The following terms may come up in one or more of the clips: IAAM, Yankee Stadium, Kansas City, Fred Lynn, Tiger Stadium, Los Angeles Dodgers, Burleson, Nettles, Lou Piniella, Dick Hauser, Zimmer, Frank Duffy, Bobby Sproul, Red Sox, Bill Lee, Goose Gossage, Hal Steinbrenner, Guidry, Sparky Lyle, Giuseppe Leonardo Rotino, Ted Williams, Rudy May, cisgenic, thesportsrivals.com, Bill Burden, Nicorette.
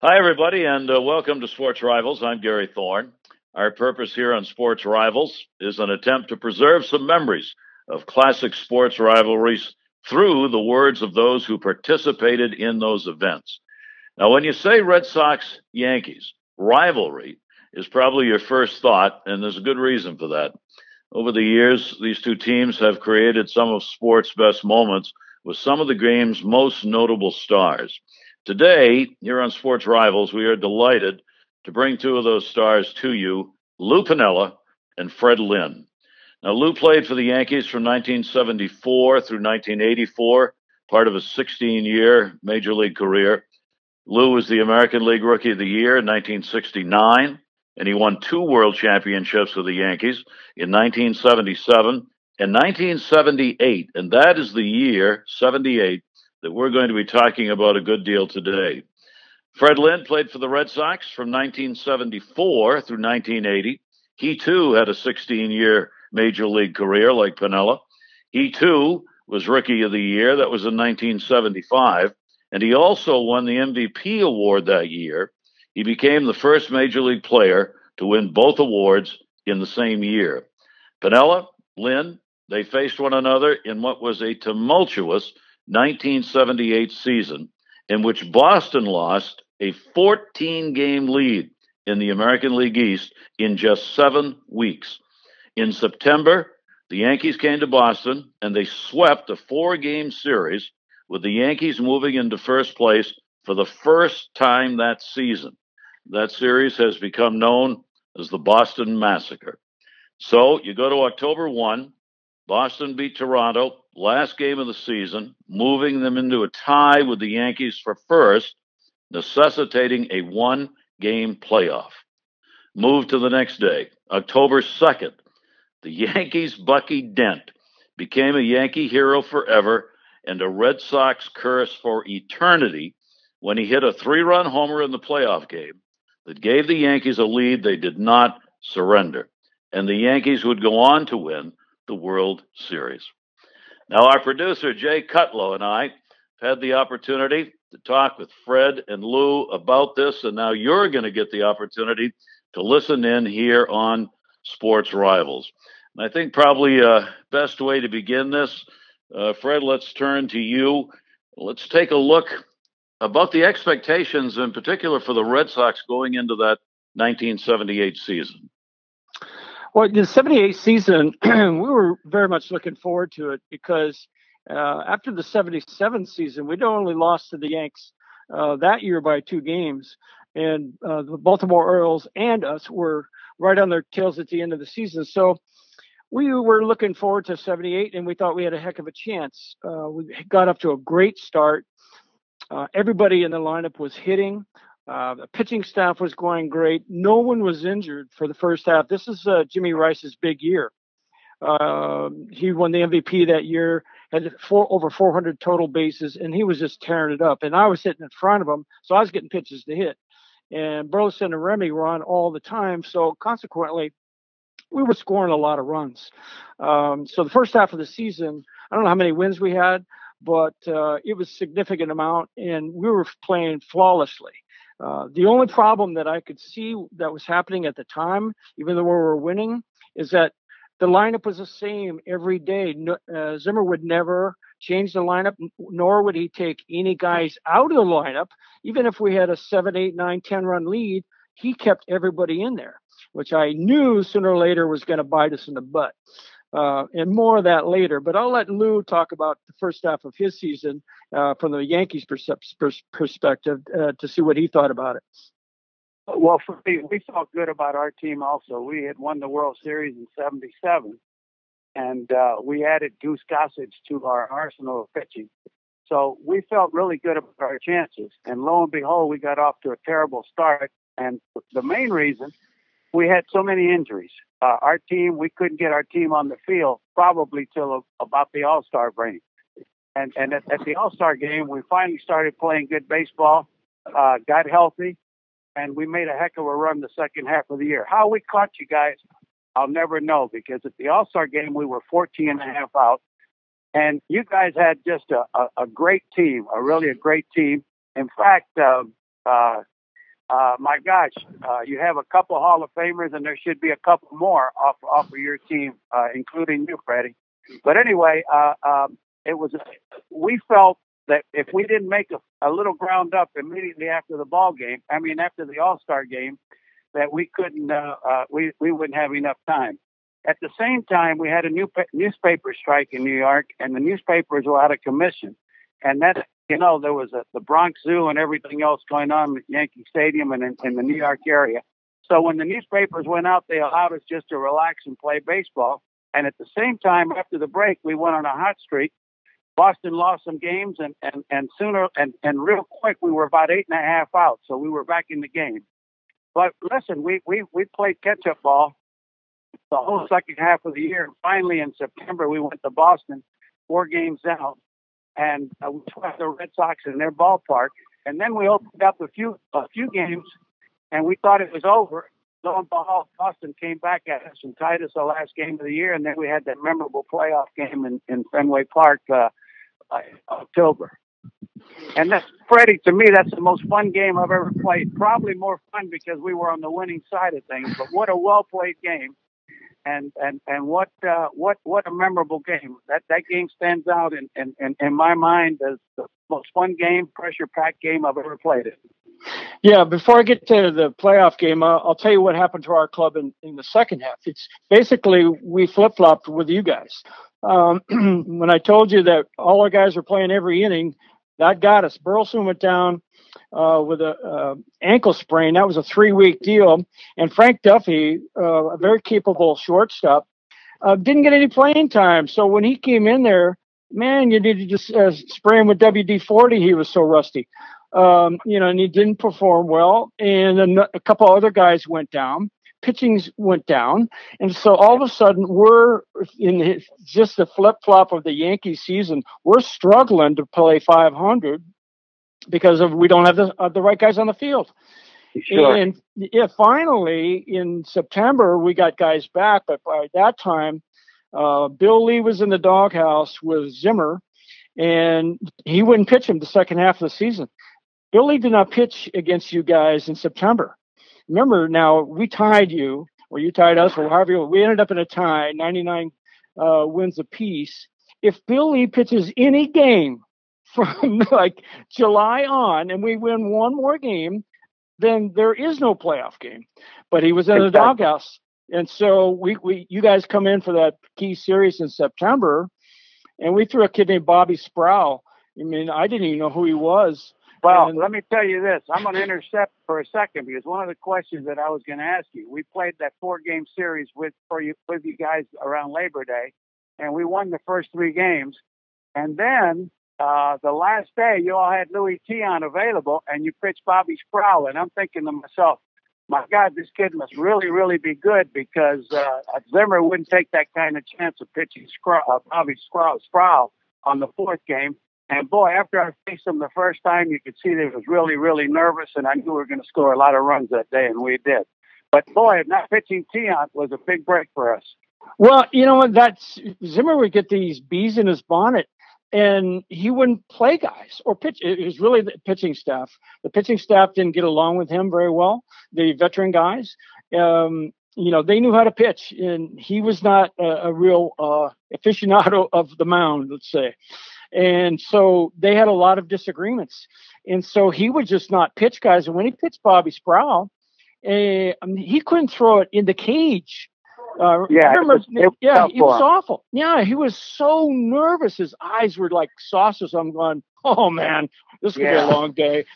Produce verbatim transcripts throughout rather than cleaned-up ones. Hi, everybody, and uh, welcome to Sports Rivals. I'm Gary Thorne. Our purpose here on Sports Rivals is an attempt to preserve some memories of classic sports rivalries through the words of those who participated in those events. Now, when you say Red Sox-Yankees, rivalry is probably your first thought, and there's a good reason for that. Over the years, these two teams have created some of sports' best moments with some of the game's most notable stars. Today, here on Sports Rivals, we are delighted to bring two of those stars to you, Lou Piniella and Fred Lynn. Now, Lou played for the Yankees from nineteen seventy-four through nineteen eighty-four, part of a sixteen-year Major League career. Lou was the American League Rookie of the Year in nineteen sixty-nine, and he won two World Championships with the Yankees in nineteen seventy-seven and nineteen seventy-eight, and that is the year, seventy-eight, that we're going to be talking about a good deal today. Fred Lynn played for the Red Sox from nineteen seventy-four through nineteen eighty. He, too, had a sixteen-year Major League career like Piniella. He, too, was Rookie of the Year. That was in nineteen seventy-five. And he also won the M V P award that year. He became the first Major League player to win both awards in the same year. Piniella, Lynn, they faced one another in what was a tumultuous nineteen seventy-eight season, in which Boston lost a fourteen-game lead in the American League East in just seven weeks. In September, the Yankees came to Boston, and they swept a four-game series, with the Yankees moving into first place for the first time that season. That series has become known as the Boston Massacre. So you go to October first, Boston beat Toronto, last game of the season, moving them into a tie with the Yankees for first, necessitating a one-game playoff. Move to the next day, October second. The Yankees' Bucky Dent became a Yankee hero forever and a Red Sox curse for eternity when he hit a three-run homer in the playoff game that gave the Yankees a lead they did not surrender, and the Yankees would go on to win the World Series. Now, our producer, Jay Cutlow, and I had the opportunity to talk with Fred and Lou about this, and now you're going to get the opportunity to listen in here on Sports Rivals. And I think probably uh, best way to begin this, uh, Fred, let's turn to you. Let's take a look about the expectations, in particular for the Red Sox going into that nineteen seventy-eight season. Well, the seventy-eight season, we were very much looking forward to it because uh, after the seventy-seven season, we'd only lost to the Yanks uh, that year by two games. And uh, the Baltimore Orioles and us were right on their tails at the end of the season. So we were looking forward to seventy-eight, and we thought we had a heck of a chance. Uh, we got up to a great start. Uh, everybody in the lineup was hitting. Uh, the pitching staff was going great. No one was injured for the first half. This is uh, Jimmy Rice's big year. Uh, he won the M V P that year, had four, over four hundred total bases, and he was just tearing it up. And I was sitting in front of him, so I was getting pitches to hit. And Burleson and Remy were on all the time, so consequently, we were scoring a lot of runs. Um, so the first half of the season, I don't know how many wins we had, but uh, it was a significant amount, and we were playing flawlessly. Uh, the only problem that I could see that was happening at the time, even though we were winning, is that the lineup was the same every day. No, uh, Zimmer would never change the lineup, nor would he take any guys out of the lineup. Even if we had a seven, eight, nine, ten run lead, he kept everybody in there, which I knew sooner or later was going to bite us in the butt. Uh, and more of that later. But I'll let Lou talk about the first half of his season uh, from the Yankees' pers- pers- perspective uh, to see what he thought about it. Well, for me, we felt good about our team also. We had won the World Series in seventy-seven, and uh, we added Goose Gossage to our arsenal of pitching. So we felt really good about our chances. And lo and behold, we got off to a terrible start. And the main reason, we had so many injuries. Uh, our team, we couldn't get our team on the field probably till a, about the All-Star break. And, and at, at the All-Star game, we finally started playing good baseball, uh, got healthy, and we made a heck of a run the second half of the year. How we caught you guys, I'll never know, because at the All-Star game, we were fourteen and a half out. And you guys had just a, a, a great team, a really a great team. In fact, uh, uh, uh, my gosh, uh, you have a couple Hall of Famers, and there should be a couple more off, off of your team, uh, including you, Freddie. But anyway, uh, um, it was, we felt that if we didn't make a, a little ground up immediately after the ball game, I mean, after the All-Star game, that we couldn't, uh, uh, we, we wouldn't have enough time. At the same time, we had a new pa- newspaper strike in New York, and the newspapers were out of commission. And that, you know, there was a, the Bronx Zoo and everything else going on at Yankee Stadium and in, in the New York area. So when the newspapers went out, they allowed us just to relax and play baseball. And at the same time, after the break, we went on a hot streak. Boston lost some games, and, and, and sooner and, and real quick, we were about eight and a half out. So we were back in the game. But listen, we, we, we played catch-up ball the whole second half of the year. And finally, in September, we went to Boston, four games down, and uh, we swept the Red Sox in their ballpark. And then we opened up a few a few games, and we thought it was over. Lo and behold, Boston came back at us and tied us the last game of the year, and then we had that memorable playoff game in, in Fenway Park uh, uh, October. And that's, Freddie, to me, that's the most fun game I've ever played. Probably more fun because we were on the winning side of things, but what a well-played game. And and and what uh, what what a memorable game. That that game stands out in, in, in, in my mind as the most fun game, pressure-packed game I've ever played it. Yeah, before I get to the playoff game, uh, I'll tell you what happened to our club in, in the second half. It's basically we flip-flopped with you guys. Um, when I told you that all our guys were playing every inning, that got us. Burleson went down uh, with a uh, ankle sprain. That was a three-week deal. And Frank Duffy, uh, a very capable shortstop, uh, didn't get any playing time. So when he came in there, man, you need to just uh, spray him with W D forty. He was so rusty. Um, you know, and he didn't perform well. And then a couple other guys went down. Pitching went down. And so all of a sudden, we're in his, just the flip-flop of the Yankee season. We're struggling to play five hundred because of we don't have the, uh, the right guys on the field. Sure. And, and yeah, finally, in September, we got guys back. But by that time, uh, Bill Lee was in the doghouse with Zimmer, and he wouldn't pitch him the second half of the season. Bill Lee did not pitch against you guys in September. Remember now, we tied you, or you tied us, or however you, we ended up in a tie, ninety-nine uh, wins apiece. If Bill Lee pitches any game from like July on and we win one more game, then there is no playoff game. But he was in the doghouse. And so we, we you guys come in for that key series in September, and we threw a kid named Bobby Sproul. I mean, I didn't even know who he was. Well, let me tell you this. I'm going to intercept for a second because one of the questions that I was going to ask you, we played that four-game series with for you with you guys around Labor Day, and we won the first three games. And then uh, the last day, you all had Louis Tion available, and you pitched Bobby Sproul. And I'm thinking to myself, my God, this kid must really, really be good because uh, Zimmer wouldn't take that kind of chance of pitching Sproul, uh, Bobby Sproul, Sproul on the fourth game. And, boy, after I faced them the first time, you could see they was really, really nervous, and I knew we were going to score a lot of runs that day, and we did. But, boy, not pitching Tion was a big break for us. Well, you know what? That's, Zimmer would get these bees in his bonnet, and he wouldn't play guys or pitch. It was really the pitching staff. The pitching staff didn't get along with him very well, the veteran guys. Um, you know, they knew how to pitch, and he was not a, a real uh, aficionado of the mound, let's say. And so they had a lot of disagreements. And so he would just not pitch guys. And when he pitched Bobby Sproul, uh, I mean, he couldn't throw it in the cage. Uh, yeah, remember, it was, it was yeah, it was awful. Yeah, he was so nervous. His eyes were like saucers. I'm going, oh, man, this could yeah. be a long day.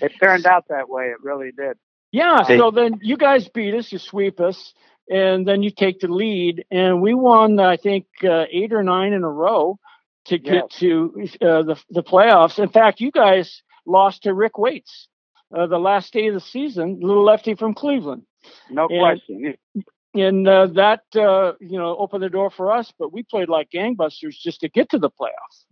It turned out that way. It really did. Yeah, See? so then you guys beat us. You sweep us. And then you take the lead, and we won, I think, uh, eight or nine in a row to get yes. to uh, the, the playoffs. In fact, you guys lost to Rick Waits uh, the last day of the season, little lefty from Cleveland. No and, question. And uh, that, uh, you know, opened the door for us, but we played like gangbusters just to get to the playoffs.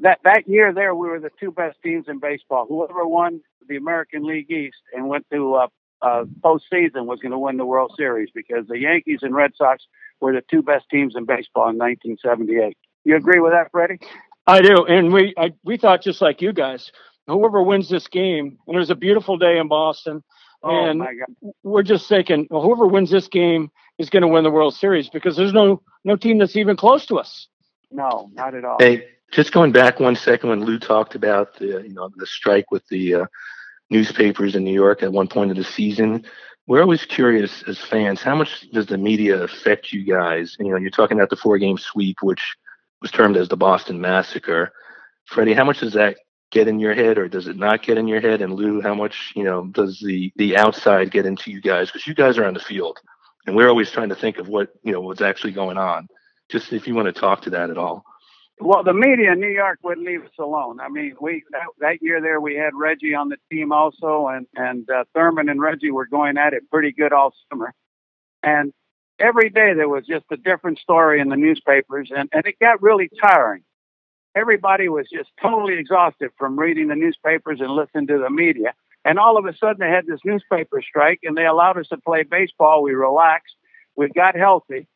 That that year there, we were the two best teams in baseball. Whoever won the American League East and went to uh, – Uh, postseason was going to win the World Series because the Yankees and Red Sox were the two best teams in baseball in nineteen seventy-eight. You agree with that, Freddie? I do, and we I, we thought just like you guys. whoever wins this game, and it was a beautiful day in Boston, oh, and my God. We're just thinking, well, whoever wins this game is going to win the World Series, because there's no no team that's even close to us. No, not at all. Hey, just going back one second, when Lou talked about the you know the strike with the uh, newspapers in New York at one point of the season, we're always curious as fans, how much does the media affect you guys? And, you know, you're talking about the four-game sweep, which was termed as the Boston Massacre. Freddie, how much does that get in your head, or does it not get in your head? And Lou, how much, you know, does the, the outside get into you guys? Because you guys are on the field, and we're always trying to think of what, you know, what's actually going on. Just if you want to talk to that at all. Well, the media in New York wouldn't leave us alone. I mean, we that, that year there we had Reggie on the team also, and and uh, Thurman and Reggie were going at it pretty good all summer. And every day there was just a different story in the newspapers, and, and it got really tiring. Everybody was just totally exhausted from reading the newspapers and listening to the media. And all of a sudden they had this newspaper strike, and they allowed us to play baseball. We relaxed. We got healthy.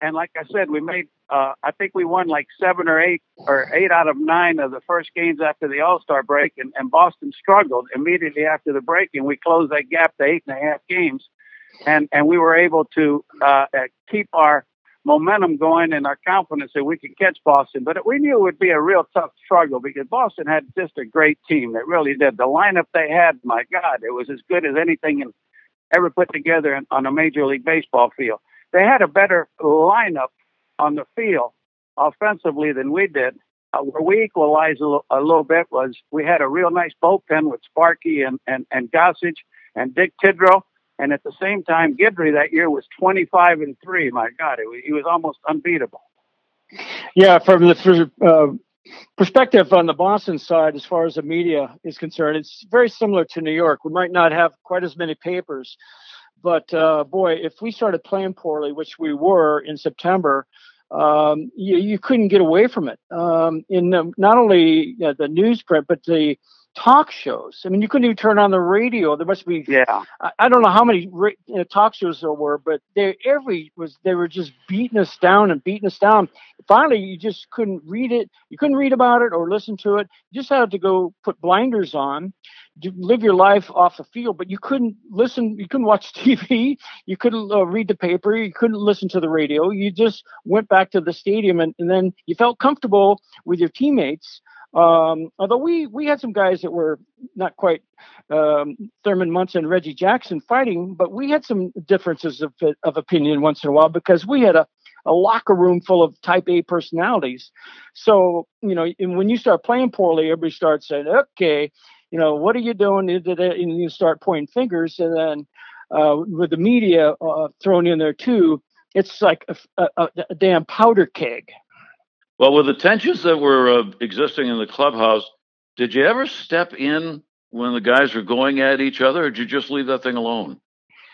And like I said, we made, uh, I think we won like seven or eight or eight out of nine of the first games after the All-Star break. And, and Boston struggled immediately after the break. And we closed that gap to eight and a half games. And, and we were able to uh, keep our momentum going and our confidence that we could catch Boston. But we knew it would be a real tough struggle, because Boston had just a great team. It really did. The lineup they had, my God, it was as good as anything ever put together on a Major League Baseball field. They had a better lineup on the field offensively than we did. Uh, where we equalized a, l- a little bit was we had a real nice bullpen with Sparky and, and, and Gossage and Dick Tidrow. And at the same time, Guidry that year was twenty-five and three. My God, it was, he was almost unbeatable. Yeah, from the uh, perspective on the Boston side, as far as the media is concerned, it's very similar to New York. We might not have quite as many papers. But, uh, boy, if we started playing poorly, which we were in September, um, you, you couldn't get away from it. Um, in the, not only uh, the newsprint, but the talk shows. I mean, you couldn't even turn on the radio. There must be, yeah. I, I don't know how many ra- you know, talk shows there were, but they, every was they were just beating us down and beating us down. Finally, you just couldn't read it. You couldn't read about it or listen to it. You just had to go put blinders on. Live your life off the field, but you couldn't listen. You couldn't watch T V. You couldn't uh, read the paper. You couldn't listen to the radio. You just went back to the stadium, and, and then you felt comfortable with your teammates. Um, although we, we had some guys that were not quite um, Thurman Munson, Reggie Jackson fighting, but we had some differences of, of opinion once in a while, because we had a, a locker room full of type A personalities. So, you know, and when you start playing poorly, everybody starts saying, okay, you know, what are you doing? And you start pointing fingers. And then uh, with the media uh, thrown in there, too, it's like a, a, a damn powder keg. Well, with the tensions that were uh, existing in the clubhouse, did you ever step in when the guys were going at each other, or did you just leave that thing alone?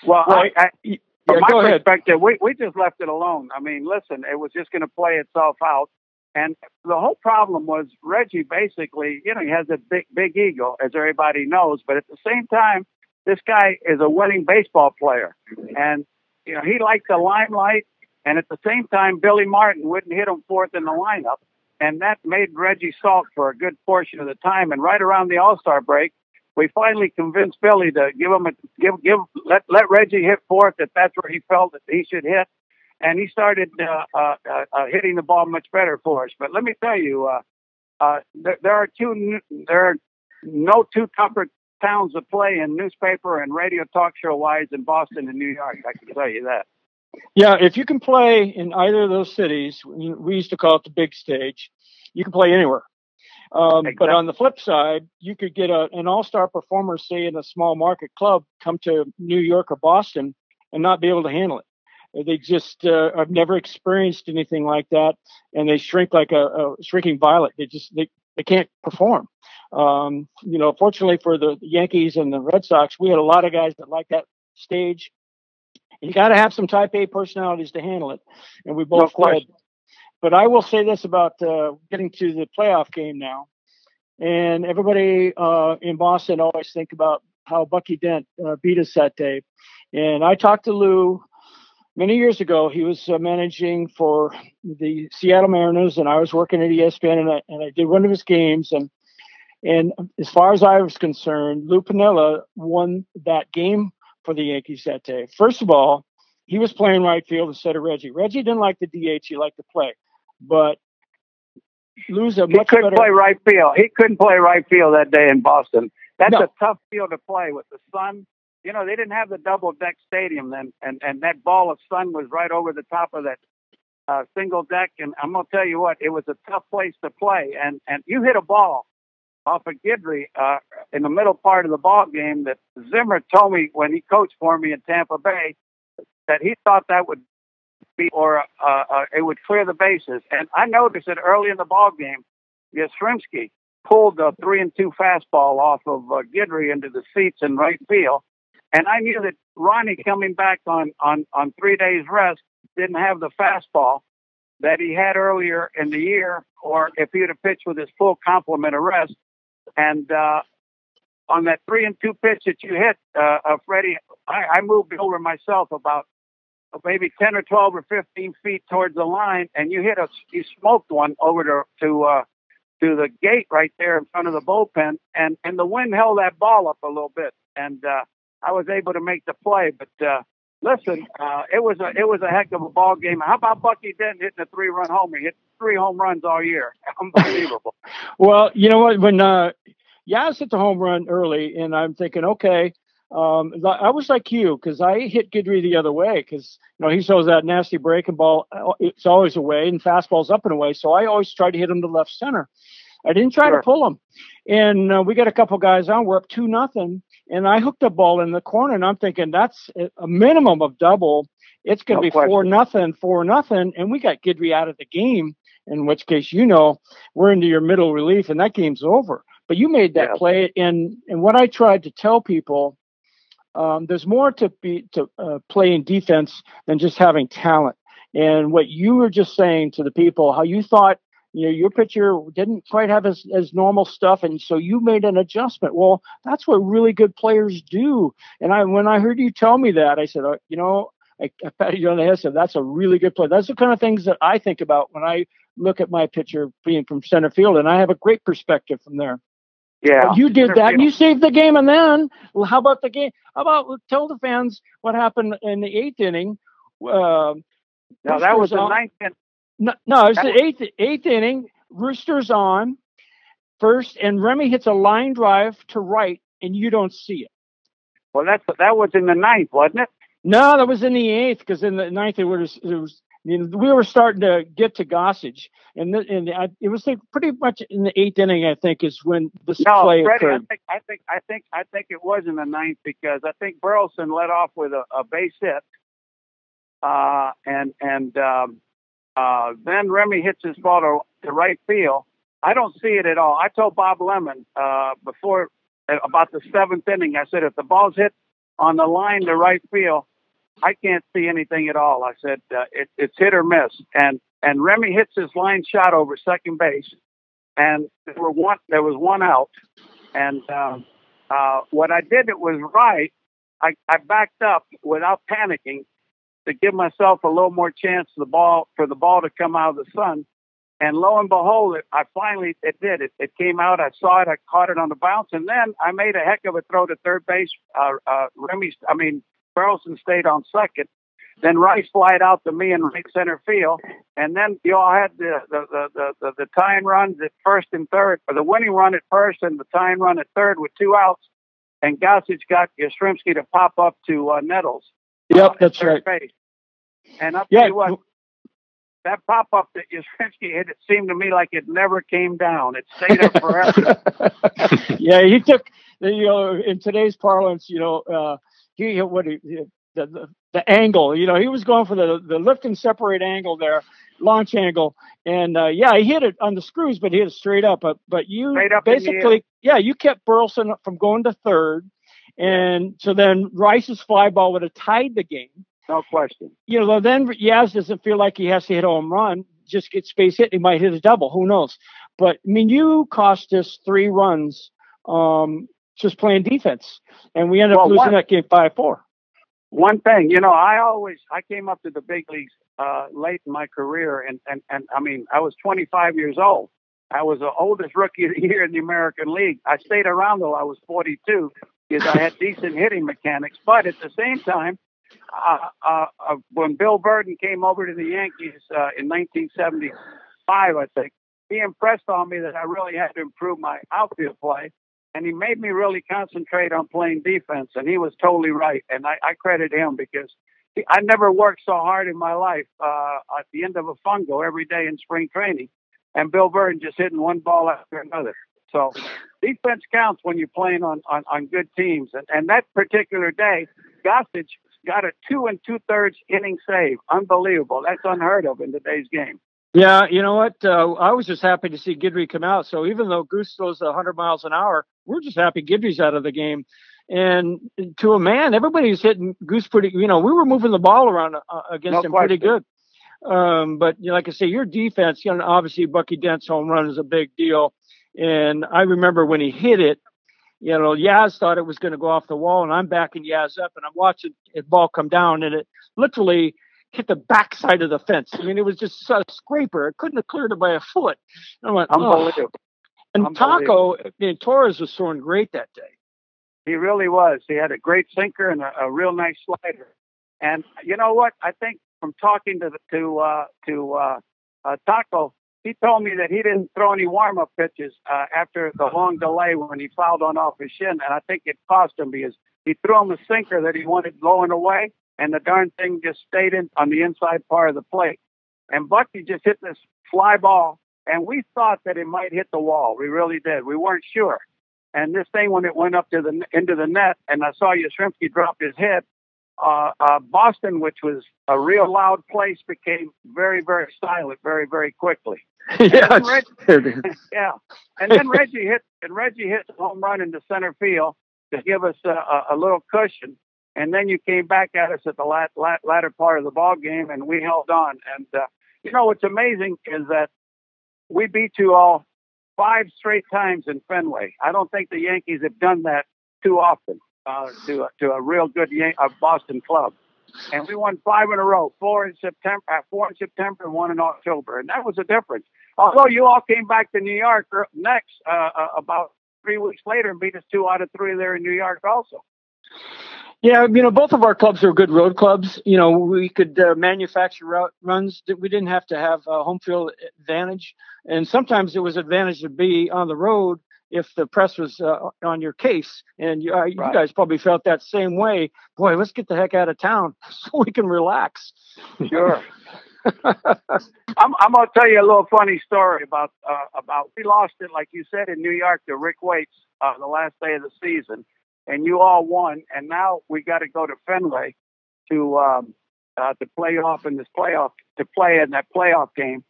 Well, I, I, yeah, from my perspective, we, we just left it alone. I mean, listen, it was just going to play itself out. And the whole problem was Reggie basically, you know, he has a big, big ego, as everybody knows. But at the same time, this guy is a winning baseball player. And, you know, he liked the limelight. And at the same time, Billy Martin wouldn't hit him fourth in the lineup. And that made Reggie salt for a good portion of the time. And right around the All-Star break, we finally convinced Billy to give him a give, give, let, let Reggie hit fourth if that's where he felt that he should hit. And he started uh, uh, uh, hitting the ball much better for us. But let me tell you, uh, uh, there, there are two, there are no two tougher towns to play in newspaper and radio talk show wise than Boston and New York. I can tell you that. Yeah, if you can play in either of those cities, we used to call it the big stage. You can play anywhere. Um, exactly. But on the flip side, you could get a, an all-star performer, say in a small market club, come to New York or Boston and not be able to handle it. They just uh, I've never experienced anything like that, and they shrink like a, a shrinking violet. They just they, they can't perform. Um, you know, fortunately for the Yankees and the Red Sox, we had a lot of guys that liked that stage. You got to have some Type A personalities to handle it, and we both did. But I will say this about uh, getting to the playoff game now, and everybody uh, in Boston always think about how Bucky Dent uh, beat us that day, and I talked to Lou. Many years ago, he was uh, managing for the Seattle Mariners, and I was working at E S P N, and I, and I did one of his games. And And as far as I was concerned, Lou Piniella won that game for the Yankees that day. First of all, he was playing right field instead of Reggie. Reggie didn't like the D H. He liked to play. But Lou's a much better... He couldn't play right field. He couldn't play right field that day in Boston. That's no. a tough field to play with the sun. You know, they didn't have the double-deck stadium then, and, and that ball of sun was right over the top of that uh, single deck. And I'm going to tell you what, it was a tough place to play. And, and you hit a ball off of Guidry uh, in the middle part of the ball game that Zimmer told me when he coached for me in Tampa Bay that he thought that would be, or uh, uh, it would clear the bases. And I noticed that early in the ball game, Yastrzemski pulled the three and two fastball off of uh, Guidry into the seats in right field. And I knew that Ronnie coming back on, on, on three days rest didn't have the fastball that he had earlier in the year, or if he would have pitched with his full complement of rest. And uh, on that three and two pitch that you hit, uh, uh, Freddie, I, I moved over myself about maybe ten or twelve or fifteen feet towards the line, and you hit a you smoked one over to to uh, to the gate right there in front of the bullpen, and, and the wind held that ball up a little bit, and uh, I was able to make the play. But uh, listen, uh, it was a it was a heck of a ball game. How about Bucky Dent hitting a three run homer? He hit three home runs all year. Unbelievable. Well, you know what? When uh, Yaz hit the home run early, and I'm thinking, okay, um, I was like you because I hit Guidry the other way because you know he throws that nasty breaking ball. It's always away, and fastball's up and away. So I always try to hit him to left center. I didn't try sure. to pull him, and uh, we got a couple guys on. We're up two nothing. And I hooked a ball in the corner, and I'm thinking that's a minimum of double. It's going to be four nothing, four nothing, and we got Guidry out of the game. In which case, you know, we're into your middle relief, and that game's over. But you made that yeah. play, and and what I tried to tell people, um, there's more to be to uh, playing defense than just having talent. And what you were just saying to the people, how you thought. You know, your pitcher didn't quite have his, his normal stuff, and so you made an adjustment. Well, that's what really good players do. And I, when I heard you tell me that, I said, uh, you know, I, I patted you on the head and said, that's a really good player. That's the kind of things that I think about when I look at my pitcher being from center field, and I have a great perspective from there. Yeah. But you did that, and you saved the game. And then, well, how about the game? How about tell the fans what happened in the eighth inning? Uh, no, that was the ninth inning. No, no, it's the eighth eighth inning. Rooster's on first, and Remy hits a line drive to right, and you don't see it. Well, that's that was in the ninth, wasn't it? No, that was in the eighth, because in the ninth it was, it was you know, we were starting to get to Gossage, and the, and I, it was like pretty much in the eighth inning. I think is when this no, play Freddie, occurred. I think I think I think I think it was in the ninth because I think Burleson led off with a, a base hit, uh, and and. Um, Uh, then Remy hits his ball to, to right field. I don't see it at all. I told Bob Lemon uh, before about the seventh inning. I said, if the ball's hit on the line to right field, I can't see anything at all. I said uh, it, it's hit or miss. And and Remy hits his line shot over second base, and there were one. There was one out. And uh, uh, what I did it was right. I, I backed up without panicking to give myself a little more chance the ball for the ball to come out of the sun. And lo and behold, it, I finally, it did. It, it came out. I saw it. I caught it on the bounce. And then I made a heck of a throw to third base. Uh, uh, Remy, I mean, Burleson stayed on second. Then Rice flied out to me in right center field. And then you all had the, the, the, the, the, the tying runs at first and third, or the winning run at first and the tying run at third with two outs. And Gossage got Yastrzemski to pop up to uh, Nettles. Yep, that's right. Base. And up yeah. to what that pop up that Yastrzemski hit, it seemed to me like it never came down. It stayed up forever. Yeah, he took you know in today's parlance, you know, uh, he what he, the, the the angle. You know, he was going for the the lift and separate angle there, launch angle, and uh, yeah, he hit it on the screws, but he hit it straight up. But but you up basically, yeah, you kept Burleson from going to third. And so then Rice's fly ball would have tied the game. No question. You know, then Yaz doesn't feel like he has to hit a home run, just get space hit. He might hit a double. Who knows? But, I mean, you cost us three runs um, just playing defense. And we ended well, up losing one, that game five four. One thing, you know, I always – I came up to the big leagues uh, late in my career. And, and, and, I mean, I was twenty-five years old. I was the oldest rookie of the year in the American League. I stayed around till I was forty-two because I had decent hitting mechanics. But at the same time, uh, uh, uh, when Bill Burden came over to the Yankees uh, in nineteen seventy-five, I think, he impressed on me that I really had to improve my outfield play. And he made me really concentrate on playing defense. And he was totally right. And I, I credit him because he, I never worked so hard in my life uh, at the end of a fungo every day in spring training. And Bill Burden just hitting one ball after another. So defense counts when you're playing on, on, on good teams. And, and that particular day, Gossage got a two and two-thirds inning save. Unbelievable. That's unheard of in today's game. Yeah, you know what? Uh, I was just happy to see Guidry come out. So even though Goose throws one hundred miles an hour, we're just happy Guidry's out of the game. And to a man, everybody was hitting Goose pretty, you know, we were moving the ball around uh, against no him question. Pretty good. Um, but you know, like I say, your defense, you know, obviously Bucky Dent's home run is a big deal. And I remember when he hit it, you know, Yaz thought it was going to go off the wall, and I'm backing Yaz up and I'm watching it ball come down, and it literally hit the backside of the fence. I mean, it was just a scraper. It couldn't have cleared it by a foot. And I went, oh. And Taco, I mean, Torres was throwing great that day. He really was. He had a great sinker and a, a real nice slider. And you know what? I think from talking to the, to uh, to uh, uh, Taco, he told me that he didn't throw any warm-up pitches uh, after the long delay when he fouled on off his shin, and I think it cost him because he threw him a sinker that he wanted low and away, and the darn thing just stayed in on the inside part of the plate. And Bucky just hit this fly ball, and we thought that it might hit the wall. We really did. We weren't sure. And this thing, when it went up to the into the net, and I saw Yastrzemski drop his head, Uh, uh, Boston, which was a real loud place, became very, very silent, very, very quickly. And yeah, then Reggie, yeah. And then Reggie hit, and Reggie hit the home run into center field to give us a, a, a little cushion. And then you came back at us at the lat, lat, latter part of the ball game, and we held on. And uh, you know what's amazing is that we beat you all five straight times in Fenway. I don't think the Yankees have done that too often. Uh, to, a, to a real good Yan- uh, Boston club. And we won five in a row, four in September, uh, four in September and one in October. And that was a difference. Although you all came back to New York next uh, uh, about three weeks later and beat us two out of three there in New York also. Yeah, you know, both of our clubs were good road clubs. You know, we could uh, manufacture route runs. We didn't have to have a home field advantage. And sometimes it was advantage to be on the road if the press was uh, on your case, and you, uh, you right. guys probably felt that same way. Boy, let's get the heck out of town so we can relax. Sure. I'm, I'm going to tell you a little funny story about, uh, about, we lost it, like you said, in New York to Rick Waits, uh, the last day of the season, and you all won. And now we got to go to Fenway to, um, uh, to play off in this playoff, to play in that playoff game.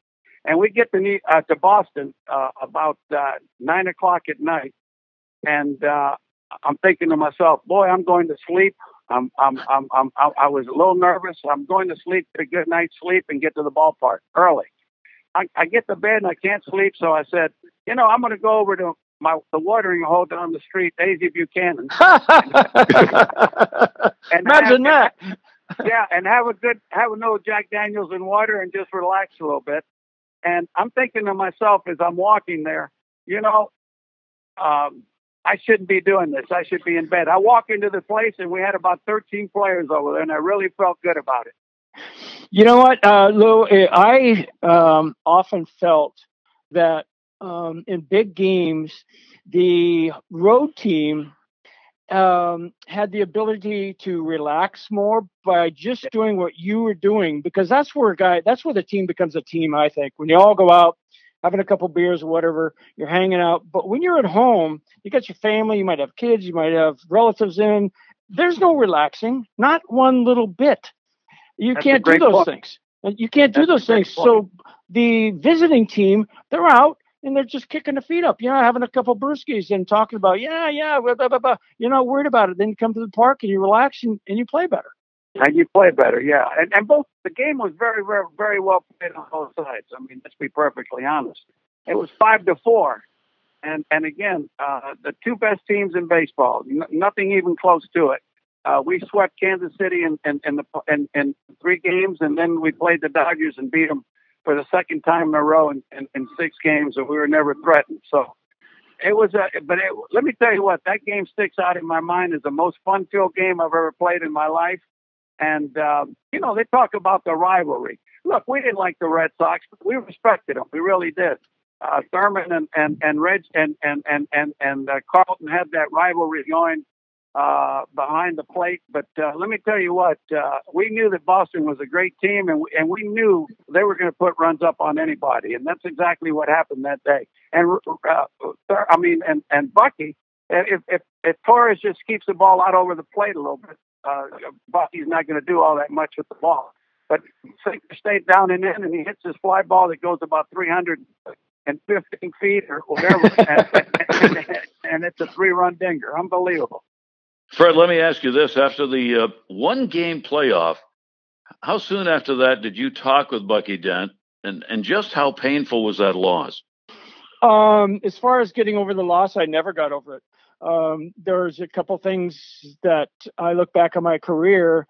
And we get to, uh, to Boston uh, about uh, nine o'clock at night, and uh, I'm thinking to myself, boy, I'm going to sleep. I'm, I'm, I'm, I'm, I was a little nervous. I'm going to sleep, get a good night's sleep, and get to the ballpark early. I, I get to bed, and I can't sleep, so I said, you know, I'm going to go over to my the watering hole down the street, Daisy Buchanan. and Imagine have, that. Yeah, and have a good, have a little Jack Daniels and water and just relax a little bit. And I'm thinking to myself as I'm walking there, you know, um, I shouldn't be doing this. I should be in bed. I walk into the place, and we had about thirteen players over there, and I really felt good about it. You know what, uh, Lou, I um, often felt that um, in big games, the road team um, had the ability to relax more by just doing what you were doing, because that's where a guy, that's where the team becomes a team. I think when you all go out, having a couple beers or whatever, you're hanging out, but when you're at home, you got your family, you might have kids, you might have relatives in, there's no relaxing, not one little bit. You that's can't do those point. things. You can't that's do those things. Point. So the visiting team, they're out, and they're just kicking the feet up, you know, having a couple of brewskis and talking about, yeah, yeah, blah, blah, blah, blah. You're not worried about it. Then you come to the park and you relax and, and you play better. And you play better, yeah. And, and both the game was very, very, very well played on both sides. I mean, let's be perfectly honest. It was five to four, and and again, uh, the two best teams in baseball. N- nothing even close to it. Uh, we swept Kansas City in in, in, the, in in three games, and then we played the Dodgers and beat them for the second time in a row in, in, in six games, and we were never threatened. So it was a, but it, let me tell you what, that game sticks out in my mind as the most fun-filled game I've ever played in my life. And, uh, you know, they talk about the rivalry. Look, we didn't like the Red Sox, but we respected them. We really did. Uh, Thurman and, and, and Reg and, and, and, and, and uh, Carlton had that rivalry going uh, behind the plate. But uh, let me tell you what, uh, we knew that Boston was a great team, and we, and we knew they were going to put runs up on anybody. And that's exactly what happened that day. And, uh, I mean, and, and Bucky, if, if, if Torres just keeps the ball out over the plate a little bit, Uh, Bucky's not going to do all that much with the ball. But Sinker stayed down and in, and he hits his fly ball that goes about three hundred fifteen feet or whatever, and, and, and it's a three-run dinger. Unbelievable. Fred, let me ask you this. After the uh, one-game playoff, how soon after that did you talk with Bucky Dent, and, and just how painful was that loss? Um, as far as getting over the loss, I never got over it. Um, there's a couple things that I look back on my career,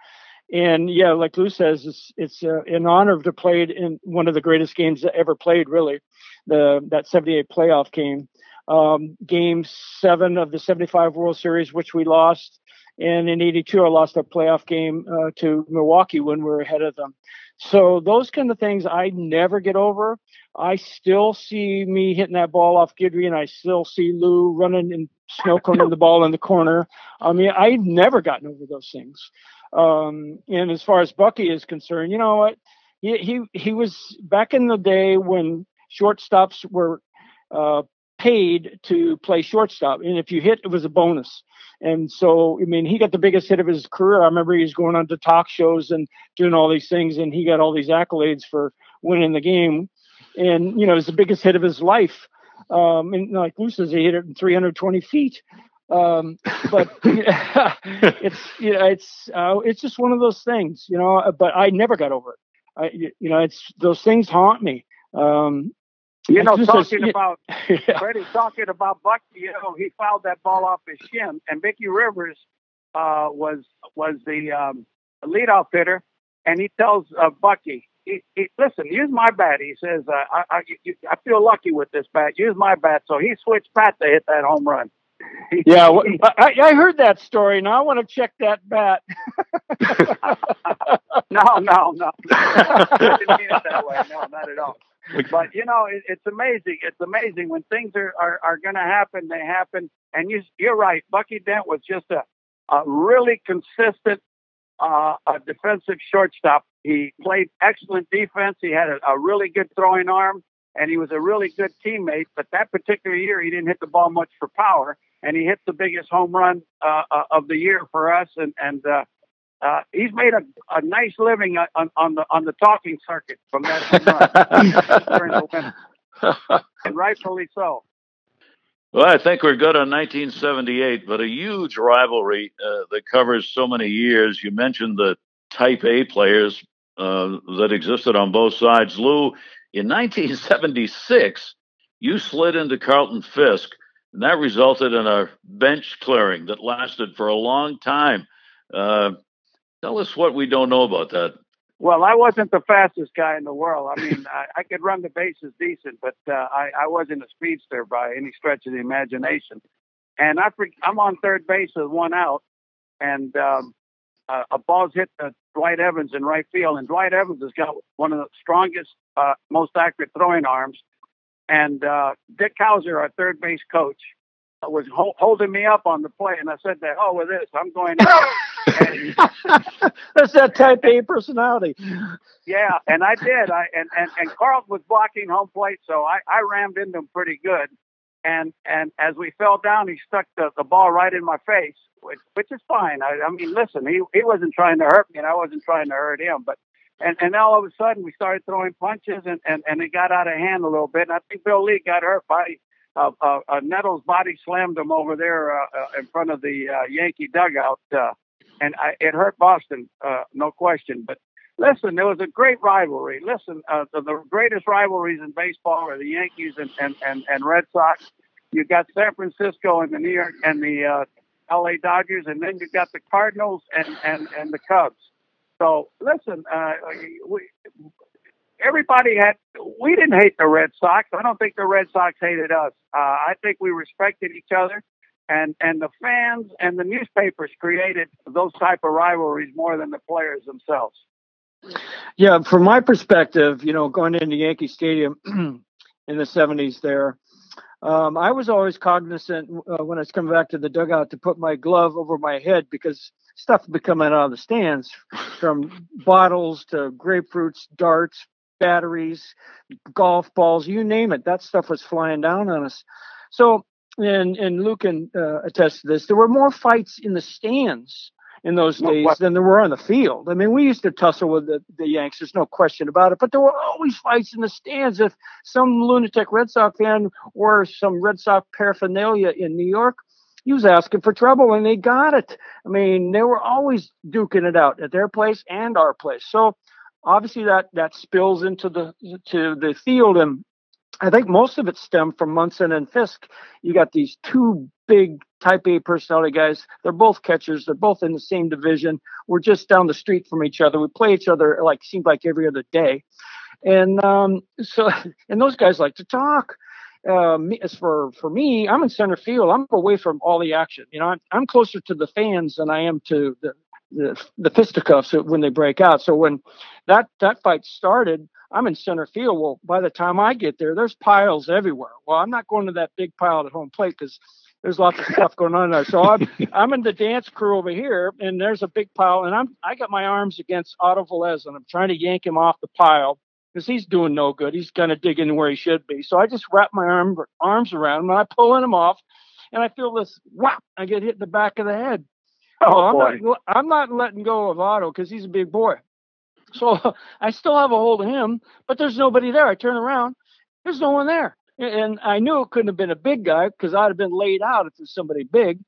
and yeah, like Lou says, it's, it's uh, an honor to play in one of the greatest games that ever played, really, the, that seventy-eight playoff game, um, game seven of the seventy-five World Series, which we lost. And in eighty-two, I lost a playoff game uh, to Milwaukee when we were ahead of them. So those kind of things I never get over. I still see me hitting that ball off Guidry, and I still see Lou running and snow coning the ball in the corner. I mean, I've never gotten over those things. Um, and as far as Bucky is concerned, you know what? He he, he was back in the day when shortstops were uh, paid to play shortstop. And if you hit, it was a bonus. And so, I mean, he got the biggest hit of his career. I remember he was going on to talk shows and doing all these things, and he got all these accolades for winning the game. And, you know, it was the biggest hit of his life. Um, and like Lou says, he hit it in three hundred twenty feet. Um, but it's, you know, it's, uh, it's just one of those things, you know, but I never got over it. I, you know, it's, those things haunt me. Um, You know, talking a, about yeah. Freddie, talking about Bucky, you know, he fouled that ball off his shin, and Mickey Rivers uh, was was the um, leadoff hitter, and he tells uh, Bucky, he, he, "Listen, use my bat." He says, uh, I, I, you, "I feel lucky with this bat. Use my bat." So he switched bat to hit that home run. Yeah, well, I, I heard that story. Now I want to check that bat. no, no, no. I didn't mean it that way. No, not at all. But, you know, it, it's amazing. It's amazing when things are, are, are going to happen, they happen. And you, you're right. Bucky Dent was just a, a really consistent uh, a defensive shortstop. He played excellent defense. He had a, a really good throwing arm, and he was a really good teammate. But that particular year, he didn't hit the ball much for power, and he hit the biggest home run uh, of the year for us. And, and uh, Uh, he's made a, a nice living on, on the on the talking circuit from that during the winter, and rightfully so. Well, I think we're good on nineteen seventy-eight, but a huge rivalry uh, that covers so many years. You mentioned the Type A players uh, that existed on both sides. Lou, in nineteen seventy-six, you slid into Carlton Fisk, and that resulted in a bench clearing that lasted for a long time. Uh, Tell us what we don't know about that. Well, I wasn't the fastest guy in the world. I mean, I, I could run the bases decent, but uh, I, I wasn't a speedster by any stretch of the imagination. And I, I'm on third base with one out, and um, uh, a ball's hit uh, Dwight Evans in right field, and Dwight Evans has got one of the strongest, uh, most accurate throwing arms. And uh, Dick Hauser, our third base coach, was ho- holding me up on the play, and I said that, oh, with this, I'm going out. And, that's that Type A personality. Yeah, and I did. I and, and, and Carlton was blocking home plate, so I, I rammed into him pretty good. And and as we fell down, he stuck the, the ball right in my face, which, which is fine. I, I mean, listen, he, he wasn't trying to hurt me, and I wasn't trying to hurt him. But and, and all of a sudden, we started throwing punches, and, and, and it got out of hand a little bit. And I think Bill Lee got hurt by uh, uh, uh, Nettles' body slammed him over there uh, uh, in front of the uh, Yankee dugout. Uh, And I, it hurt Boston, uh, no question. But listen, there was a great rivalry. Listen, uh, the, the greatest rivalries in baseball are the Yankees and, and, and, and Red Sox. You got San Francisco and the New York and the uh, L A Dodgers, and then you got the Cardinals and, and, and the Cubs. So listen, uh, we, everybody had, we didn't hate the Red Sox. I don't think the Red Sox hated us. Uh, I think we respected each other, and, and the fans and the newspapers created those type of rivalries more than the players themselves. Yeah, from my perspective, you know, going into Yankee Stadium in the seventies there, um, I was always cognizant uh, when I was coming back to the dugout to put my glove over my head because stuff would be coming out of the stands, from bottles to grapefruits, darts, batteries, golf balls, you name it. That stuff was flying down on us. So, and, and Lou can uh, attest to this, there were more fights in the stands in those days what? than there were on the field. I mean, we used to tussle with the, the Yanks. There's no question about it, but there were always fights in the stands. If some lunatic Red Sox fan or some Red Sox paraphernalia in New York, he was asking for trouble, and they got it. I mean, they were always duking it out at their place and our place. So obviously that, that spills into the, to the field. And I think most of it stemmed from Munson and Fisk. You got these two big type A personality guys. They're both catchers. They're both in the same division. We're just down the street from each other. We play each other like seemed like every other day. And um, so, and those guys like to talk. Uh, me, as for, for me, I'm in center field. I'm away from all the action. You know, I'm, I'm closer to the fans than I am to the, the, the fisticuffs when they break out. So when that, that fight started, I'm in center field. Well, by the time I get there, there's piles everywhere. Well, I'm not going to that big pile at home plate because there's lots of stuff going on there. So I'm, I'm in the dance crew over here, and there's a big pile, and I'm, I got my arms against Otto Velez, and I'm trying to yank him off the pile because he's doing no good. He's kind of digging where he should be. So I just wrap my arm, arms around him, and I'm pulling him off, and I feel this whap. I get hit in the back of the head. Oh, well, I'm, boy. Not, I'm not letting go of Otto because he's a big boy. So I still have a hold of him, but there's nobody there. I turn around. There's no one there. And I knew it couldn't have been a big guy because I'd have been laid out if it was somebody big.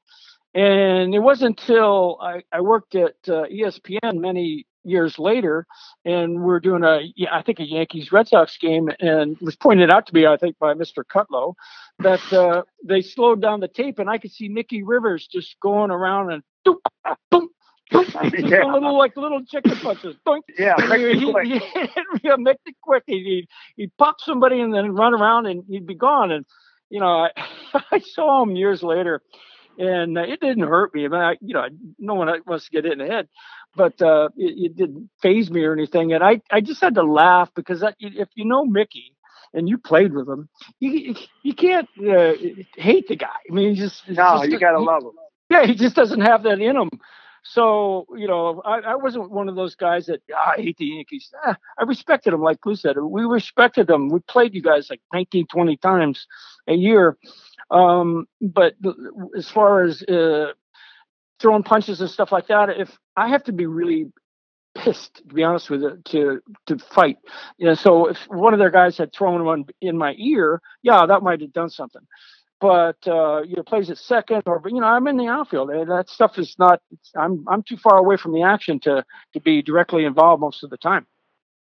And it wasn't until I, I worked at uh, E S P N many years later, and we were doing, a, I think, a Yankees-Red Sox game, and it was pointed out to me, I think, by Mister Cutlow, that uh, they slowed down the tape, and I could see Mickey Rivers just going around and doop, boom. Just yeah. a little like little chicken punches. Yeah, he, he, he hit me, make it quick. He'd, he'd pop somebody and then run around and he'd be gone. And you know, I, I saw him years later, and it didn't hurt me. I mean, I, you know, no one wants to get hit in the head, but uh, it, it didn't faze me or anything. And I, I just had to laugh because that, if you know Mickey and you played with him, you you can't uh, hate the guy. I mean, he just no, just, you gotta he, love him. Yeah, he just doesn't have that in him. So, you know, I, I wasn't one of those guys that, ah, I hate the Yankees. Ah, I respected them, like Lou said. We respected them. We played you guys like nineteen, twenty times a year. Um, but as far as uh, throwing punches and stuff like that, if I have to be really pissed, to be honest with you, to, to fight. You know, so if one of their guys had thrown one in my ear, yeah, that might have done something. But uh, you know, plays at second, or you know, I'm in the outfield. That stuff is not. I'm I'm too far away from the action to to be directly involved most of the time.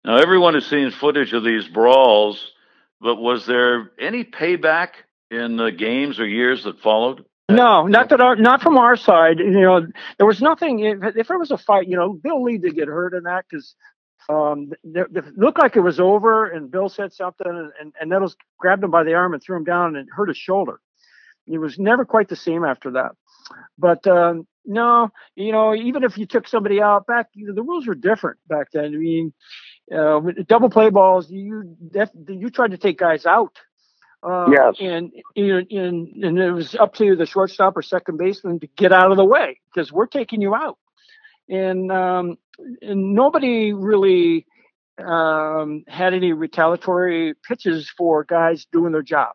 Now, everyone has seen footage of these brawls, but was there any payback in the games or years that followed? No, not that our, not from our side. You know, there was nothing. If, if there was a fight, you know, Bill Lee did get hurt in that because. Um, it looked like it was over, and Bill said something, and, and, and Nettles grabbed him by the arm and threw him down, and it hurt his shoulder. It was never quite the same after that. But um, no, you know, even if you took somebody out back, you know, the rules were different back then. I mean, uh, double play balls, you you tried to take guys out. Uh, yes. And, and, and it was up to the shortstop or second baseman to get out of the way because we're taking you out. And, um, and nobody really um, had any retaliatory pitches for guys doing their job.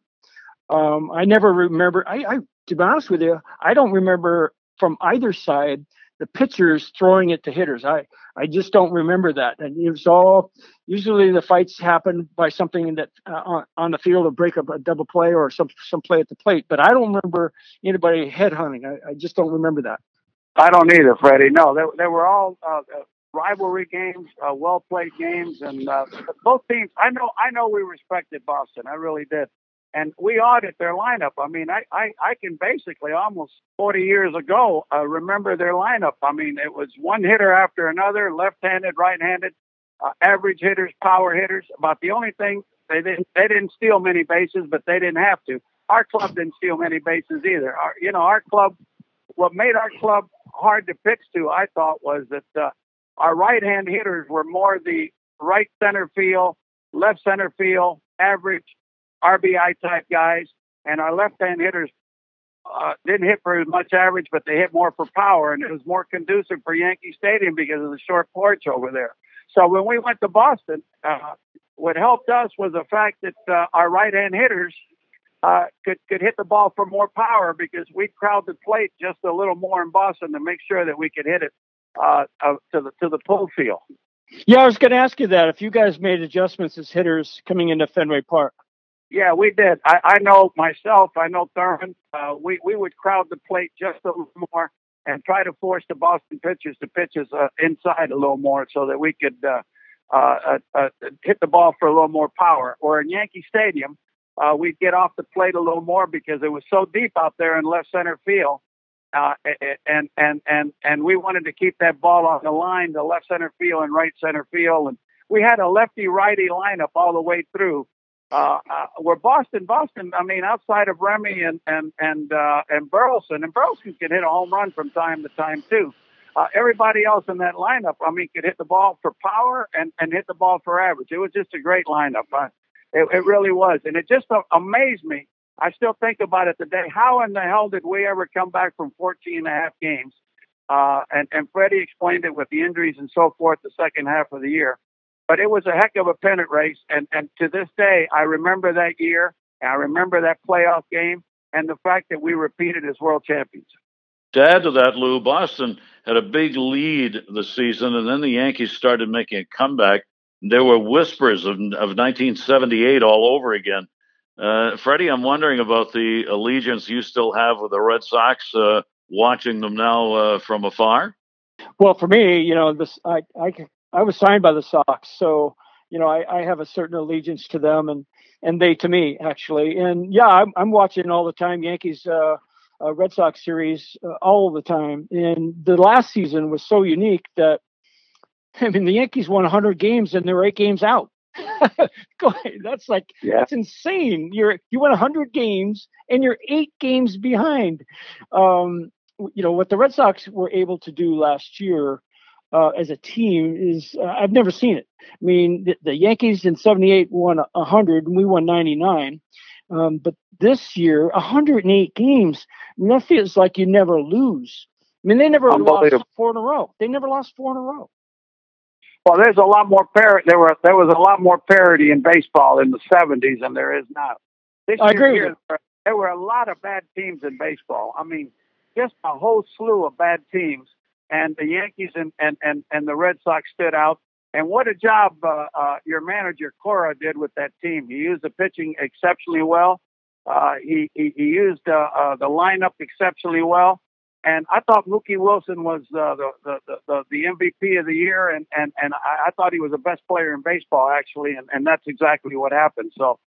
Um, I never remember, I, I, to be honest with you, I don't remember from either side the pitchers throwing it to hitters. I, I just don't remember that. And it was all, usually the fights happen by something that uh, on, on the field, a break up a double play or some, some play at the plate. But I don't remember anybody headhunting. I, I just don't remember that. I don't either, Freddie. No, they, they were all uh, rivalry games, uh, well-played games, and uh, both teams. I know, I know, we respected Boston. I really did, and we audit their lineup. I mean, I, I, I can basically almost forty years ago uh, remember their lineup. I mean, it was one hitter after another, left-handed, right-handed. uh, average hitters, power hitters. About the only thing, they didn't, they didn't steal many bases, but they didn't have to. Our club didn't steal many bases either. Our, you know, our club, what made our club hard to pitch to, I thought, was that uh, our right-hand hitters were more the right center field, left center field, average R B I type guys, and our left-hand hitters uh, didn't hit for as much average, but they hit more for power, and it was more conducive for Yankee Stadium because of the short porch over there. So when we went to Boston, uh, what helped us was the fact that uh, our right-hand hitters uh, could, could hit the ball for more power because we crowd the plate just a little more in Boston to make sure that we could hit it uh, uh, to the to the pull field. Yeah, I was going to ask you that, if you guys made adjustments as hitters coming into Fenway Park. Yeah, we did. I, I know myself, I know Thurman, uh, we, we would crowd the plate just a little more and try to force the Boston pitchers to pitch us uh, inside a little more so that we could uh, uh, uh, hit the ball for a little more power. Or in Yankee Stadium, uh, we'd get off the plate a little more because it was so deep out there in left center field. Uh, and, and, and, and we wanted to keep that ball on the line, the left center field and right center field. And we had a lefty righty lineup all the way through. Uh, uh, where Boston, Boston, I mean, outside of Remy and, and, and, uh, and Burleson, and Burleson could hit a home run from time to time too. Uh, everybody else in that lineup, I mean, could hit the ball for power and, and hit the ball for average. It was just a great lineup. Uh, it, it really was. And it just uh, amazed me. I still think about it today. How in the hell did we ever come back from fourteen and a half games? Uh, and, and Freddie explained it with the injuries and so forth the second half of the year. But it was a heck of a pennant race. And, and to this day, I remember that year. And I remember that playoff game and the fact that we repeated as world champions. To add to that, Lou, Boston had a big lead the season, and then the Yankees started making a comeback. There were whispers of, of nineteen seventy-eight all over again. Uh, Freddie, I'm wondering about the allegiance you still have with the Red Sox, uh, watching them now uh, from afar. Well, for me, you know, this I, I, I was signed by the Sox, so, you know, I, I have a certain allegiance to them and, and they to me, actually. And, yeah, I'm, I'm watching all the time, Yankees, uh, uh, Red Sox series uh, all the time. And the last season was so unique that, I mean, the Yankees won one hundred games and they were eight games out. That's like, yeah. That's insane. You're you won one hundred games and you're eight games behind. Um, you know what the Red Sox were able to do last year uh, as a team is uh, I've never seen it. I mean, the, the Yankees in seventy-eight won one hundred and we won ninety-nine. Um, but this year, one hundred eight games. I mean, that feels like you never lose. I mean, they never lost four in a row. They never lost four in a row. Well, there's a lot more parity. There were there was a lot more parity in baseball in the seventies than there is now. This I year, agree with you. There were a lot of bad teams in baseball. I mean, just a whole slew of bad teams, and the Yankees and and and, and the Red Sox stood out. And what a job uh, uh, your manager Cora did with that team. He used the pitching exceptionally well. Uh, he, he he used uh, uh, the lineup exceptionally well. And I thought Mookie Wilson was uh, the, the, the, the M V P of the year, and, and, and I, I thought he was the best player in baseball, actually, and, and that's exactly what happened. So,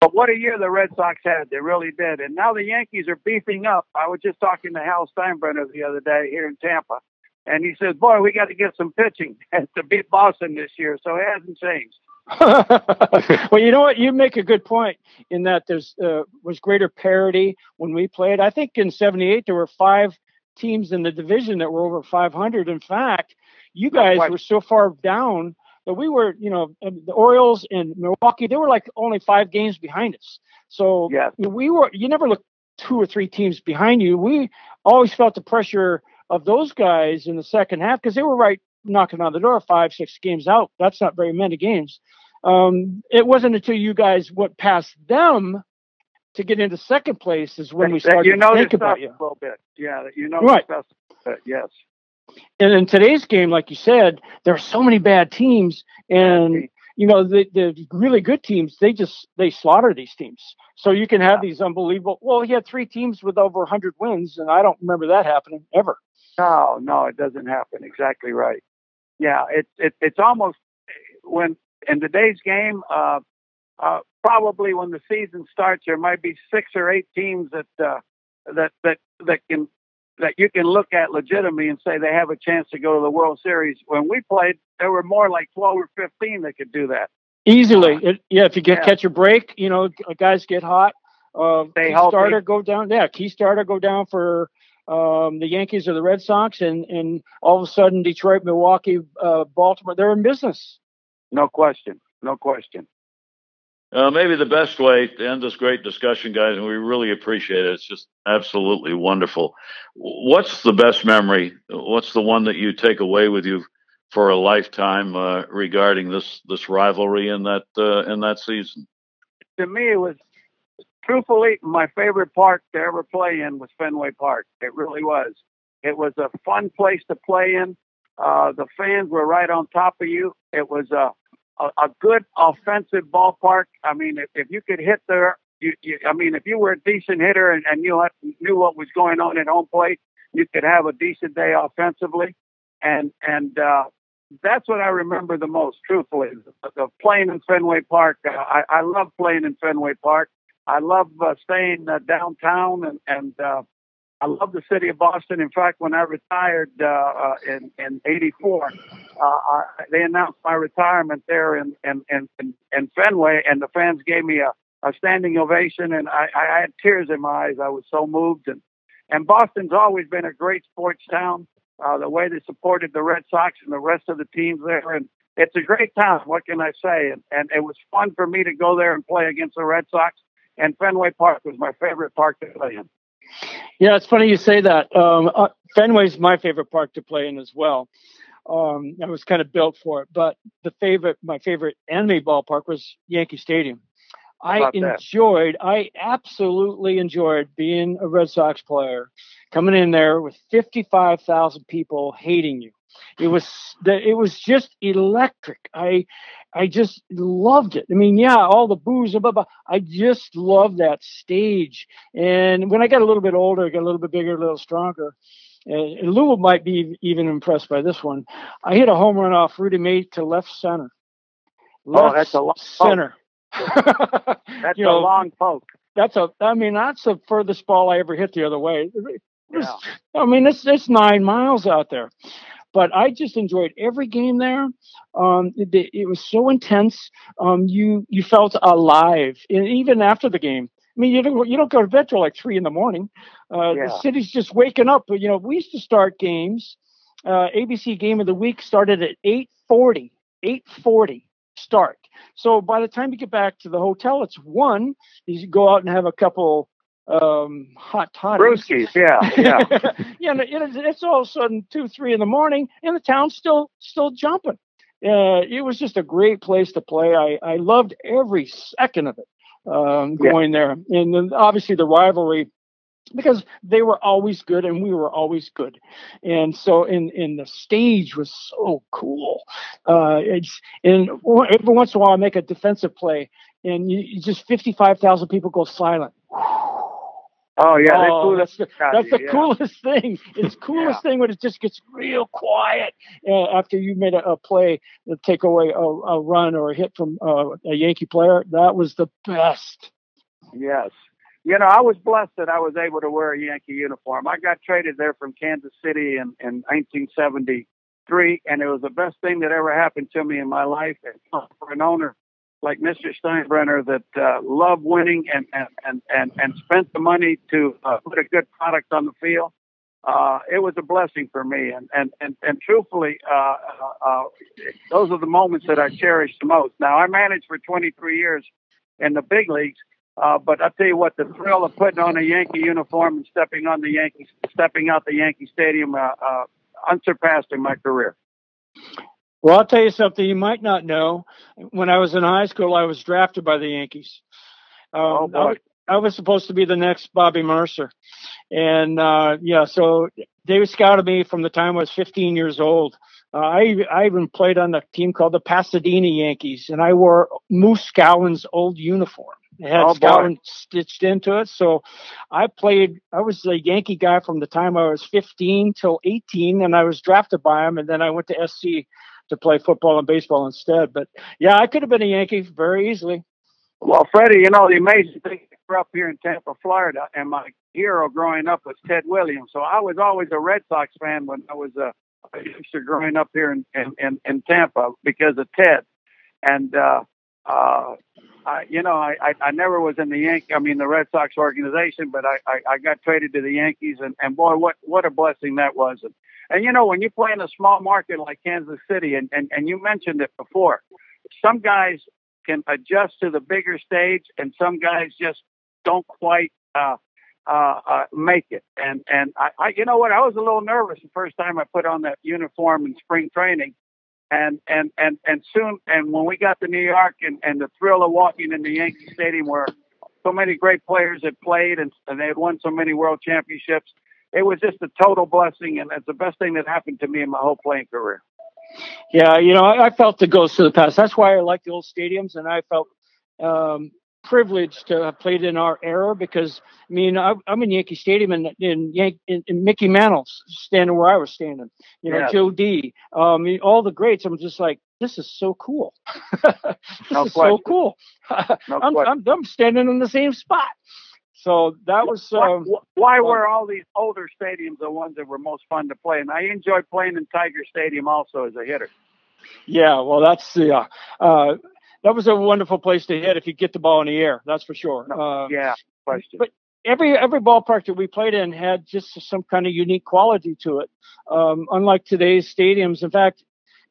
but what a year the Red Sox had. They really did. And now the Yankees are beefing up. I was just talking to Hal Steinbrenner the other day here in Tampa, and he says, boy, we got to get some pitching to beat Boston this year, so it hasn't changed. Well, you know what? You make a good point in that there's uh, was greater parity when we played. I think in seventy-eight there were five teams in the division that were over five hundred. In fact, you guys were so far down that we were, you know, the Orioles and Milwaukee, they were like only five games behind us. So yeah. we were, you never looked two or three teams behind you. We always felt the pressure of those guys in the second half because they were right knocking on the door, five, six games out. That's not very many games. Um, it wasn't until you guys went past them to get into second place is when we started you know to think about you. A little bit. Yeah, you know right. Stuff, yes. And in today's game, like you said, there are so many bad teams, and you know the, the really good teams, they just they slaughter these teams. So you can have yeah. these unbelievable. Well, he had three teams with over one hundred wins, and I don't remember that happening ever. No, no, it doesn't happen. Exactly right. Yeah, it's it, it's almost when in today's game. Uh, Uh, probably when the season starts, there might be six or eight teams that uh, that that that can that you can look at legitimately and say they have a chance to go to the World Series. When we played, there were more like twelve or fifteen that could do that. Easily. It, yeah, if you get, yeah. catch a break, you know, guys get hot. Uh, they help starter go down. Yeah, key starter go down for um, the Yankees or the Red Sox, and, and all of a sudden Detroit, Milwaukee, uh, Baltimore, they're in business. No question. No question. Uh, maybe the best way to end this great discussion, guys, and we really appreciate it. It's just absolutely wonderful. What's the best memory? What's the one that you take away with you for a lifetime uh, regarding this, this rivalry in that uh, in that season? To me, it was truthfully my favorite park to ever play in was Fenway Park. It really was. It was a fun place to play in. Uh, the fans were right on top of you. It was a uh, A good offensive ballpark. I mean, if, if you could hit there, you, you, I mean, if you were a decent hitter and, and you had, knew what was going on at home plate, you could have a decent day offensively. And and uh, that's what I remember the most, truthfully, the, the playing in Fenway Park. Uh, I, I love playing in Fenway Park. I love uh, staying uh, downtown, and, and uh, I love the city of Boston. In fact, when I retired uh, uh, in, in eighty-four, Uh, I, they announced my retirement there in, in, in, in Fenway, and the fans gave me a, a standing ovation, and I, I had tears in my eyes. I was so moved. And, and Boston's always been a great sports town, uh, the way they supported the Red Sox and the rest of the teams there. And it's a great town, what can I say? And, and it was fun for me to go there and play against the Red Sox, and Fenway Park was my favorite park to play in. Yeah, it's funny you say that. Um, uh, Fenway's my favorite park to play in as well. Um, I was kind of built for it, but the favorite, my favorite enemy ballpark was Yankee Stadium. I enjoyed, that? I absolutely enjoyed being a Red Sox player, coming in there with fifty-five thousand people hating you. It was, it was just electric. I, I just loved it. I mean, yeah, all the boos and blah, blah. I just loved that stage. And when I got a little bit older, I got a little bit bigger, a little stronger. And Lou might be even impressed by this one. I hit a home run off Rudy May to left center. Left oh, that's a long center. That's you a know, long poke. That's a. I mean, that's the furthest ball I ever hit the other way. Yeah. I mean, it's it's nine miles out there. But I just enjoyed every game there. Um, it, it was so intense. Um, you you felt alive, and even after the game. I mean, you don't, you don't go to bed till like three in the morning. Uh, yeah. The city's just waking up. You know, we used to start games. Uh, A B C Game of the Week started at eight forty. eight forty start. So by the time you get back to the hotel, it's one. You go out and have a couple um, hot toddies. Brewskis, yeah, yeah. Yeah, and it, it's all of a sudden two, three in the morning, and the town's still still jumping. Uh, it was just a great place to play. I, I loved every second of it. Um, going yeah. there, and then obviously the rivalry, because they were always good and we were always good, and so in in the stage was so cool. Uh, it's and every once in a while I make a defensive play, and you, you just fifty-five thousand people go silent. Oh yeah, oh, that's the, that's the yeah. coolest thing. It's the coolest yeah. thing when it just gets real quiet uh, after you made a, a play, a take away a, a run or a hit from uh, a Yankee player. That was the best. Yes, you know, I was blessed that I was able to wear a Yankee uniform. I got traded there from Kansas City in, in nineteen seventy-three, and it was the best thing that ever happened to me in my life. And for an owner like Mister Steinbrenner that uh, loved winning and, and, and, and spent the money to uh, put a good product on the field. Uh, it was a blessing for me. And, and, and, and truthfully, uh, uh, those are the moments that I cherish the most. Now, I managed for twenty-three years in the big leagues, uh, but I'll tell you what, the thrill of putting on a Yankee uniform and stepping on the Yankees, stepping out the Yankee Stadium, uh, uh, unsurpassed in my career. Well, I'll tell you something you might not know. When I was in high school, I was drafted by the Yankees. Um, oh, boy. I, was, I was supposed to be the next Bobby Mercer. And, uh, yeah, so they scouted me from the time I was fifteen years old. Uh, I, I even played on a team called the Pasadena Yankees, and I wore Moose Scowen's old uniform. It had oh, Scowen stitched into it. So I played, I was a Yankee guy from the time I was fifteen till eighteen, and I was drafted by him, and then I went to S C to play football and baseball instead. But yeah, I could have been a Yankee very easily. Well, Freddie, you know, the amazing thing up here in Tampa, Florida, and my hero growing up was Ted Williams. So I was always a Red Sox fan when I was a youngster growing up here in, in, in Tampa because of Ted. And, uh, uh, I, you know, I, I, I never was in the Yankee, I mean, the Red Sox organization, but I, I, I got traded to the Yankees, and, and boy, what, what a blessing that was. And, and, you know, when you play in a small market like Kansas City, and, and, and you mentioned it before, some guys can adjust to the bigger stage, and some guys just don't quite uh, uh, uh, make it. And, and I, I, you know what, I was a little nervous the first time I put on that uniform in spring training. And, and, and, and soon, and when we got to New York, and, and the thrill of walking in the Yankee Stadium where so many great players had played, and, and they had won so many world championships, it was just a total blessing. And that's the best thing that happened to me in my whole playing career. Yeah. You know, I, I felt the ghost of the past. That's why I like the old stadiums. And I felt, um, privileged to have played in our era, because I mean, I, I'm in Yankee Stadium, and in, Yan- in, in Mickey Mantle's standing where I was standing, you know, yeah. Joe D, um, all the greats. I'm just like, this is so cool. this no is question. so cool. No I'm, I'm, I'm standing in the same spot. So that was um, why, why were all these older stadiums the ones that were most fun to play? And I enjoyed playing in Tiger Stadium also as a hitter. Yeah, well, that's the uh, uh, that was a wonderful place to hit if you get the ball in the air. That's for sure. No, uh, yeah, question. But every every ballpark that we played in had just some kind of unique quality to it. Um, unlike today's stadiums, in fact,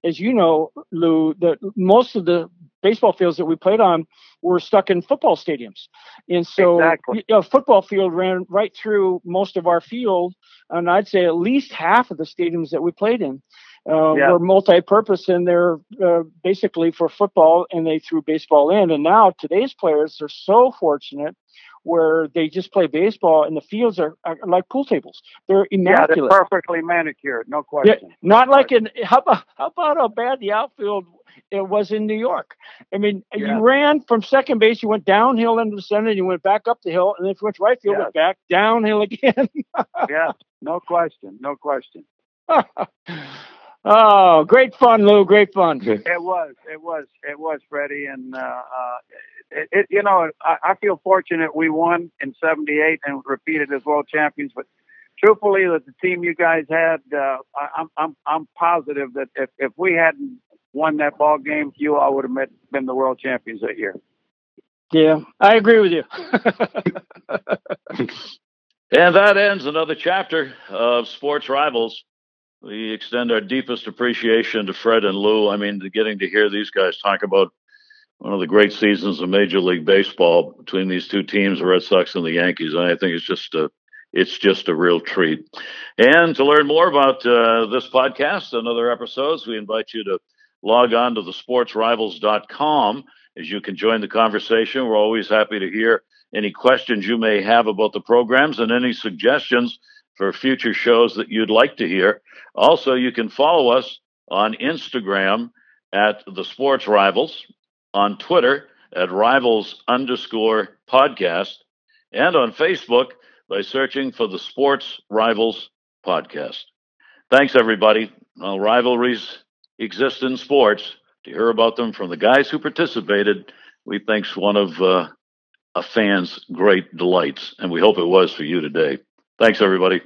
as you know, Lou, that most of the baseball fields that we played on were stuck in football stadiums. And so exactly. a football field ran right through most of our field. And I'd say at least half of the stadiums that we played in uh, yeah. were multi-purpose, and they're uh, basically for football, and they threw baseball in. And now today's players are so fortunate where they just play baseball, and the fields are, are like pool tables. They're immaculate. Yeah, they're perfectly manicured, no question. Yeah, not no like question. in, how about, how about how bad the outfield it was in New York? I mean, yeah. you ran from second base, you went downhill into the center, and you went back up the hill, and then if you went to right field, yeah. went back downhill again. yeah, no question, no question. Oh, great fun, Lou, great fun. It was, it was, it was, Freddie, and, uh, uh it, it, you know, I, I feel fortunate we won in seventy-eight and repeated as world champions, but truthfully, that the team you guys had, uh, I, I'm, I'm, I'm positive that if, if we hadn't won that ball game, you all would have met, been the world champions that year. Yeah, I agree with you. And that ends another chapter of Sports Rivals. We extend our deepest appreciation to Fred and Lou. I mean, getting to hear these guys talk about one of the great seasons of Major League Baseball between these two teams, the Red Sox and the Yankees, and I think it's just a, it's just a real treat. And to learn more about uh, this podcast and other episodes, we invite you to log on to the sports rivals dot com as you can join the conversation. We're always happy to hear any questions you may have about the programs and any suggestions for future shows that you'd like to hear. Also, you can follow us on Instagram at The Sports Rivals, on Twitter at Rivals underscore podcast, and on Facebook by searching for The Sports Rivals Podcast. Thanks, everybody. Well, rivalries exist in sports. To hear about them from the guys who participated, we think's one of uh, a fan's great delights, and we hope it was for you today. Thanks, everybody.